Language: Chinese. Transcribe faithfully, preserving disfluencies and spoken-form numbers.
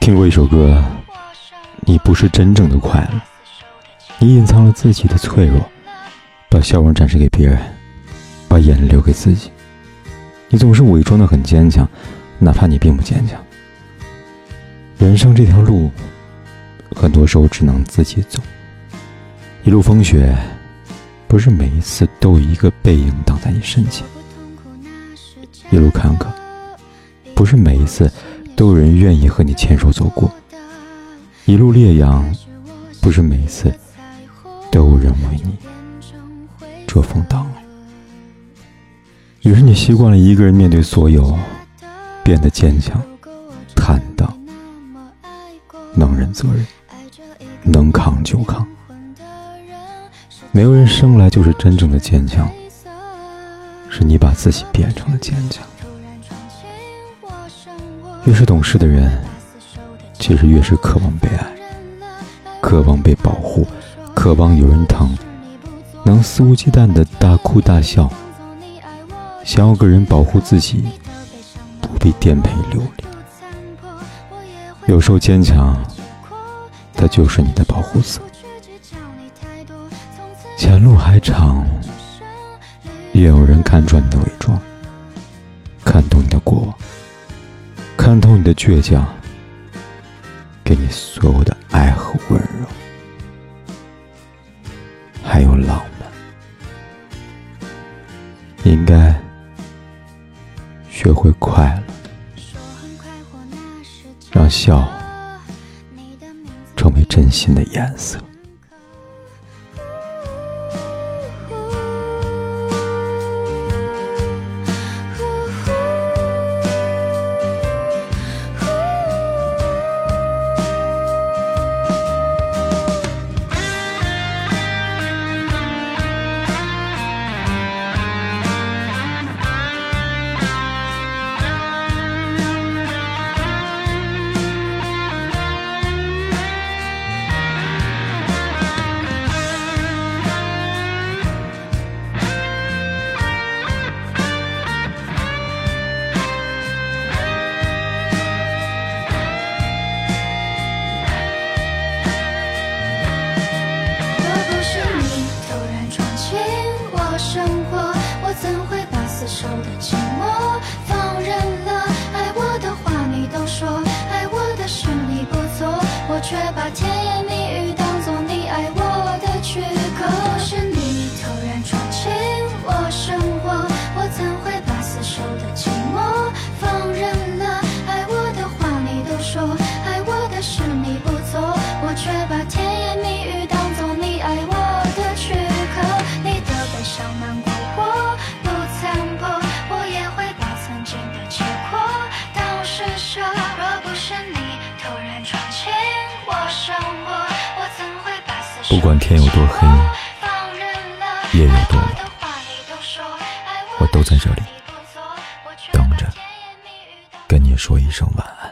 听过一首歌，你不是真正的快乐，你隐藏了自己的脆弱，把笑容展示给别人，把眼泪留给自己。你总是伪装得很坚强，哪怕你并不坚强。人生这条路，很多时候只能自己走。一路风雪，不是每一次都有一个背影挡在你身前。一路坎坷，不是每一次都有人愿意和你牵手走过。一路烈阳，不是每一次都有人为你遮风挡雨。于是你习惯了一个人面对所有，变得坚强、坦荡，能忍则忍，能扛就扛。没有人生来就是真正的坚强，是你把自己变成了坚强。越是懂事的人，其实越是渴望被爱，渴望被保护，渴望有人疼，能肆无忌惮地大哭大笑，想要个人保护自己，不必颠沛流离。有时候坚强，它就是你的保护色。前路还长，也有人看穿你的伪装，看懂你的过往，看透你的倔强，给你所有的爱和温柔，还有浪漫。你应该学会快乐，让笑成为真心的颜色。手的寂寞放任了，爱我的话你都说，爱我的事你不做，我却把甜言蜜语当作你爱我的躯壳。若是你突然闯进我生活，我怎会把死守的寂寞放任了，爱我的话你都说，爱我的事你不做，我却把甜言蜜语当作你爱我的躯壳。你的悲伤难过不管天有多黑，夜有多冷，我都在这里等着跟你说一声晚安。